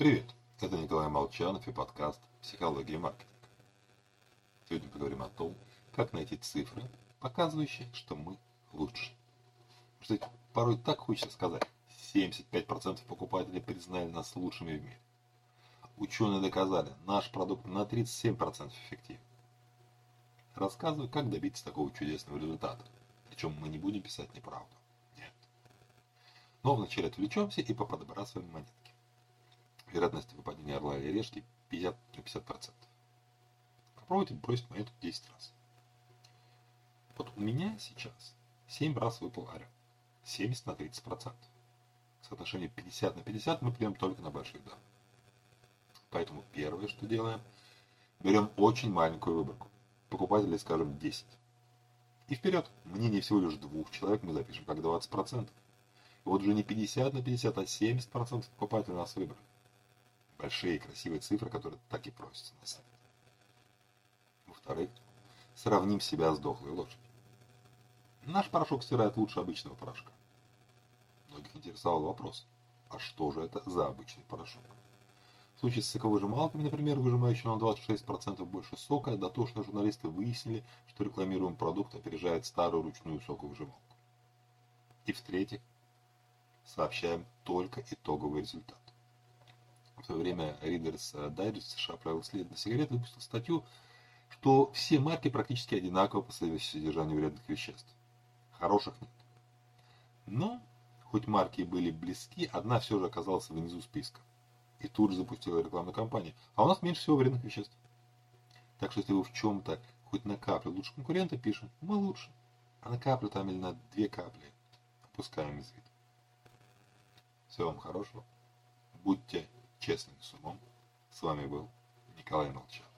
Привет, это Николай Молчанов и подкаст «Психология и маркетинг». Сегодня поговорим о том, как найти цифры, показывающие, что мы лучше. Кстати, порой так хочется сказать, 75% покупателей признали нас лучшими в мире. Ученые доказали, наш продукт на 37% эффективен. Рассказываю, как добиться такого чудесного результата. Причем мы не будем писать неправду. Нет. Но вначале отвлечемся и подбрасываем монетки. Вероятность выпадения орла или решки 50%. Попробуйте бросить монету 10 раз. Вот у меня сейчас 7 раз выпал орел. 70 на 30%. Соотношение 50 на 50 мы прием только на больших данных. Поэтому первое, что делаем, берем очень маленькую выборку. Покупателей, скажем, 10. И вперед. Мнение всего лишь 2 человек мы запишем как 20%. И вот уже не 50 на 50, а 70% покупателей у нас выбрали. Большие красивые цифры, которые так и просятся на сайте. Во-вторых, сравним себя с дохлой лошадью. Наш порошок стирает лучше обычного порошка. Многих интересовал вопрос, а что же это за обычный порошок? В случае с соковыжималками, например, выжимающими на 26% больше сока, дотошные журналисты выяснили, что рекламируемый продукт опережает старую ручную соковыжималку. И в-третьих, сообщаем только итоговый результат. В свое время Ридерз Дайджест США провел исследование сигарет и выпустил статью, что все марки практически одинаковы по содержанию вредных веществ. Хороших нет. Но, хоть марки и были близки, одна все же оказалась внизу списка. И тут же запустила рекламную кампанию. А у нас меньше всего вредных веществ. Так что, если вы в чем-то хоть на каплю лучше конкурента, пишем, мы лучше. А на каплю там или на 2 капли опускаем из виду. Всего вам хорошего. Будьте честными с умом. С вами был Николай Молчанов.